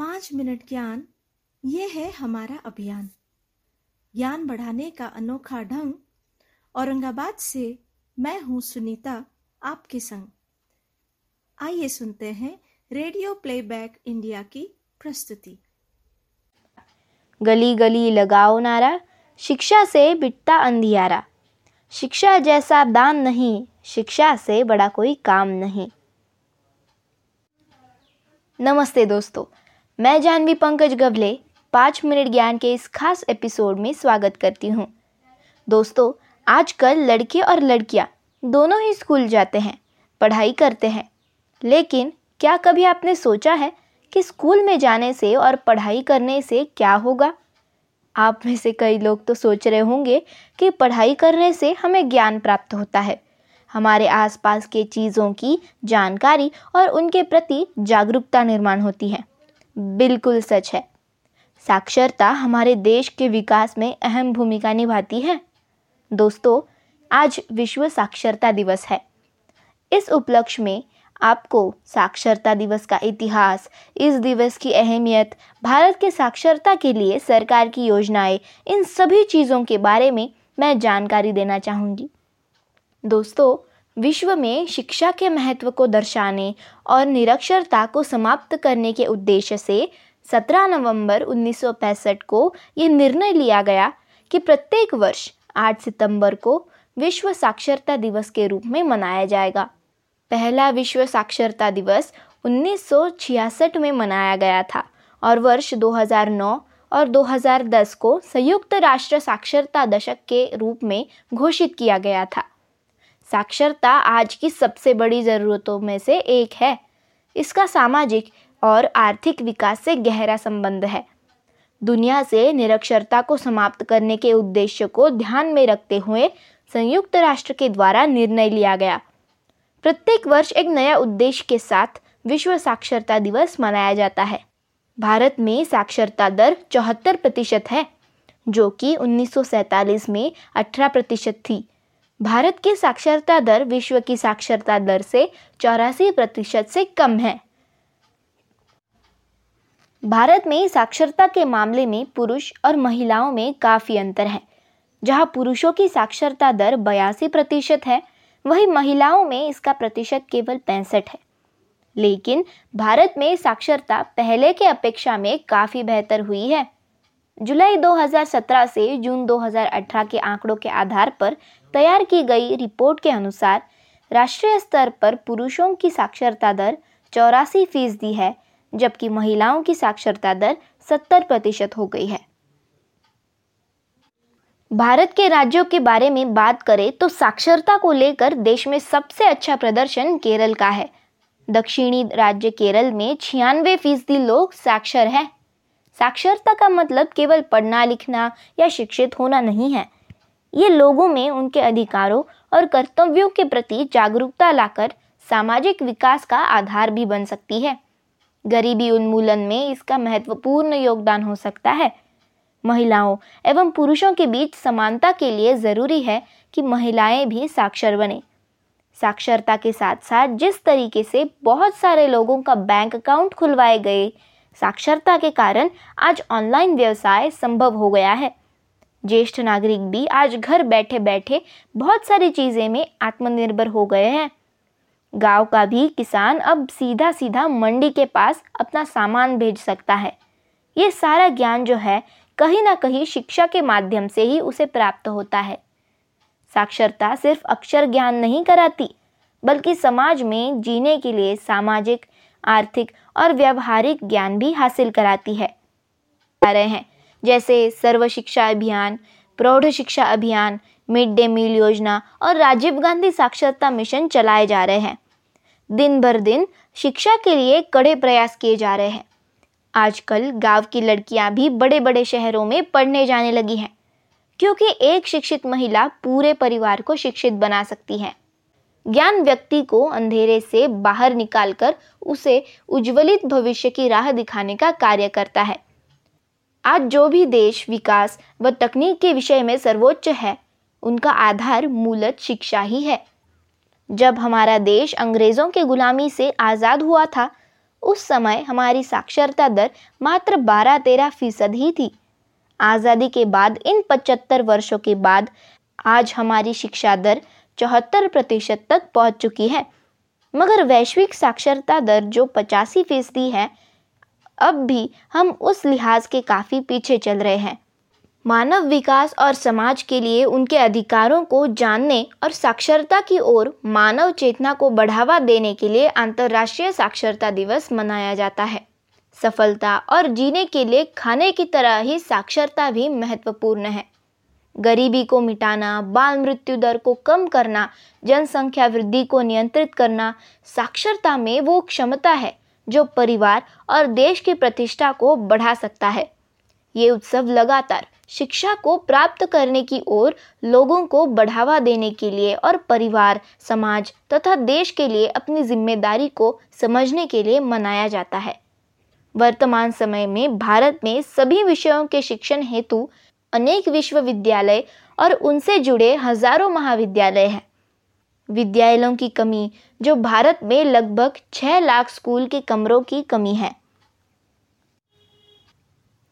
5 minute ज्ञान, ये है हमारा अभियान। ज्ञान बढ़ाने का अनोखा ढंग। औरंगाबाद से मैं हूँ सुनीता, आपके संग। आइए सुनते हैं रेडियो प्लेबैक इंडिया की प्रस्तुति। गली गली लगाओ नारा, शिक्षा से बिटता अंधियारा। शिक्षा जैसा दान नहीं, शिक्षा से बड़ा कोई काम नहीं। नमस्ते दोस्तों, मैं जानवी पंकज गवले 5 मिनट ज्ञान के इस खास एपिसोड में स्वागत करती हूँ। दोस्तों, आजकल लड़के और लड़कियाँ दोनों ही स्कूल जाते हैं, पढ़ाई करते हैं, लेकिन क्या कभी आपने सोचा है कि स्कूल में जाने से और पढ़ाई करने से क्या होगा? आप में से कई लोग तो सोच रहे होंगे कि पढ़ाई करने से हमें ज्ञान प्राप्त होता है, हमारे आसपास के चीज़ों की जानकारी और उनके प्रति जागरूकता निर्माण होती है। बिल्कुल सच है। साक्षरता हमारे देश के विकास में अहम भूमिका निभाती है। दोस्तों, आज विश्व साक्षरता दिवस है। इस उपलक्ष्य में आपको साक्षरता दिवस का इतिहास, इस दिवस की अहमियत, भारत के साक्षरता के लिए सरकार की योजनाएं, इन सभी चीज़ों के बारे में मैं जानकारी देना चाहूँगी। दोस्तों, विश्व में शिक्षा के महत्व को दर्शाने और निरक्षरता को समाप्त करने के उद्देश्य से 17 नवंबर 1965 को ये निर्णय लिया गया कि प्रत्येक वर्ष 8 सितंबर को विश्व साक्षरता दिवस के रूप में मनाया जाएगा। पहला विश्व साक्षरता दिवस 1966 में मनाया गया था और वर्ष 2009 और 2010 को संयुक्त राष्ट्र साक्षरता दशक के रूप में घोषित किया गया था। साक्षरता आज की सबसे बड़ी ज़रूरतों में से एक है। इसका सामाजिक और आर्थिक विकास से गहरा संबंध है। दुनिया से निरक्षरता को समाप्त करने के उद्देश्य को ध्यान में रखते हुए संयुक्त राष्ट्र के द्वारा निर्णय लिया गया। प्रत्येक वर्ष एक नया उद्देश्य के साथ विश्व साक्षरता दिवस मनाया जाता है। भारत में साक्षरता दर 74% है, जो कि 1947 में 18% थी। भारत की साक्षरता दर विश्व की साक्षरता दर से 84% से कम है। भारत में साक्षरता के मामले में पुरुष और महिलाओं में काफ़ी अंतर है। जहां पुरुषों की साक्षरता दर 82% है, वहीं महिलाओं में इसका प्रतिशत केवल 65 है। लेकिन भारत में साक्षरता पहले के अपेक्षा में काफ़ी बेहतर हुई है। जुलाई 2017 से जून 2018 के आंकड़ों के आधार पर तैयार की गई रिपोर्ट के अनुसार राष्ट्रीय स्तर पर पुरुषों की साक्षरता दर 84% है, जबकि महिलाओं की साक्षरता दर 70% हो गई है। भारत के राज्यों के बारे में बात करें तो साक्षरता को लेकर देश में सबसे अच्छा प्रदर्शन केरल का है। दक्षिणी राज्य केरल में 96% लोग साक्षर हैं। साक्षरता का मतलब केवल पढ़ना लिखना या शिक्षित होना नहीं है। ये लोगों में उनके अधिकारों और कर्तव्यों के प्रति जागरूकता लाकर सामाजिक विकास का आधार भी बन सकती है। गरीबी उन्मूलन में इसका महत्वपूर्ण योगदान हो सकता है। महिलाओं एवं पुरुषों के बीच समानता के लिए ज़रूरी है कि महिलाएं भी साक्षर बने। साक्षरता के साथ साथ जिस तरीके से बहुत सारे लोगों का बैंक अकाउंट खुलवाए गए, साक्षरता के कारण आज ऑनलाइन व्यवसाय संभव हो गया है। ज्येष्ठ नागरिक भी आज घर बैठे बैठे बहुत सारी चीज़ें में आत्मनिर्भर हो गए हैं। गांव का भी किसान अब सीधा सीधा मंडी के पास अपना सामान भेज सकता है। ये सारा ज्ञान जो है कहीं ना कहीं शिक्षा के माध्यम से ही उसे प्राप्त होता है। साक्षरता सिर्फ अक्षर ज्ञान नहीं कराती, बल्कि समाज में जीने के लिए सामाजिक, आर्थिक और व्यावहारिक ज्ञान भी हासिल कराती है। आ रहे हैं जैसे सर्व शिक्षा अभियान, प्रौढ़ शिक्षा अभियान, मिड डे मील योजना और राजीव गांधी साक्षरता मिशन चलाए जा रहे हैं। दिन भर दिन शिक्षा के लिए कड़े प्रयास किए जा रहे हैं। आजकल गांव की लड़कियां भी बड़े बड़े शहरों में पढ़ने जाने लगी हैं, क्योंकि एक शिक्षित महिला पूरे परिवार को शिक्षित बना सकती है। ज्ञान व्यक्ति को अंधेरे से बाहर निकालकर उसे उज्ज्वलित भविष्य की राह दिखाने का कार्य करता है। आज जो भी देश विकास व तकनीक के विषय में सर्वोच्च है, उनका आधार मूलतः शिक्षा ही है। जब हमारा देश अंग्रेजों के गुलामी से आज़ाद हुआ था, उस समय हमारी साक्षरता दर मात्र 12-13% ही थी। आज़ादी के बाद इन 75 वर्षों के बाद आज हमारी शिक्षा दर 74% तक पहुंच चुकी है, मगर वैश्विक साक्षरता दर जो 85% है, अब भी हम उस लिहाज के काफ़ी पीछे चल रहे हैं। मानव विकास और समाज के लिए उनके अधिकारों को जानने और साक्षरता की ओर मानव चेतना को बढ़ावा देने के लिए अंतर्राष्ट्रीय साक्षरता दिवस मनाया जाता है। सफलता और जीने के लिए खाने की तरह ही साक्षरता भी महत्वपूर्ण है। गरीबी को मिटाना, बाल मृत्यु दर को कम करना, जनसंख्या वृद्धि को नियंत्रित करना, साक्षरता में वो क्षमता है जो परिवार और देश की प्रतिष्ठा को बढ़ा सकता है। ये उत्सव लगातार शिक्षा को प्राप्त करने की ओर लोगों को बढ़ावा देने के लिए और परिवार, समाज तथा देश के लिए अपनी जिम्मेदारी को समझने के लिए मनाया जाता है। वर्तमान समय में भारत में सभी विषयों के शिक्षण हेतु अनेक विश्वविद्यालय और उनसे जुड़े हजारों महाविद्यालय हैं। विद्यालयों की कमी, जो भारत में लगभग 6 लाख स्कूल के कमरों की कमी है।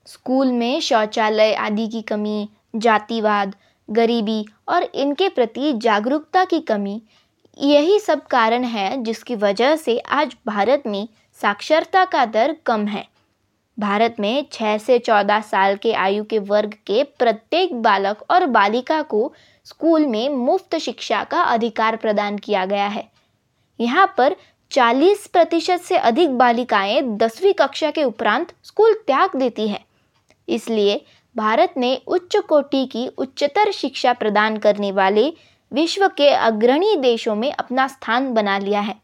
स्कूल में शौचालय आदि की कमी, जातिवाद, गरीबी और इनके प्रति जागरूकता की कमी, यही सब कारण है जिसकी वजह से आज भारत में साक्षरता का दर कम है। भारत में 6 से 14 साल के आयु के वर्ग के प्रत्येक बालक और बालिका को स्कूल में मुफ्त शिक्षा का अधिकार प्रदान किया गया है। यहाँ पर 40% से अधिक बालिकाएं 10वीं कक्षा के उपरांत स्कूल त्याग देती है। इसलिए भारत ने उच्च कोटि की उच्चतर शिक्षा प्रदान करने वाले विश्व के अग्रणी देशों में अपना स्थान बना लिया है।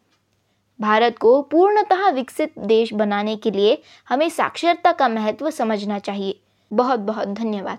भारत को पूर्णतः विकसित देश बनाने के लिए हमें साक्षरता का महत्व समझना चाहिए। बहुत बहुत धन्यवाद।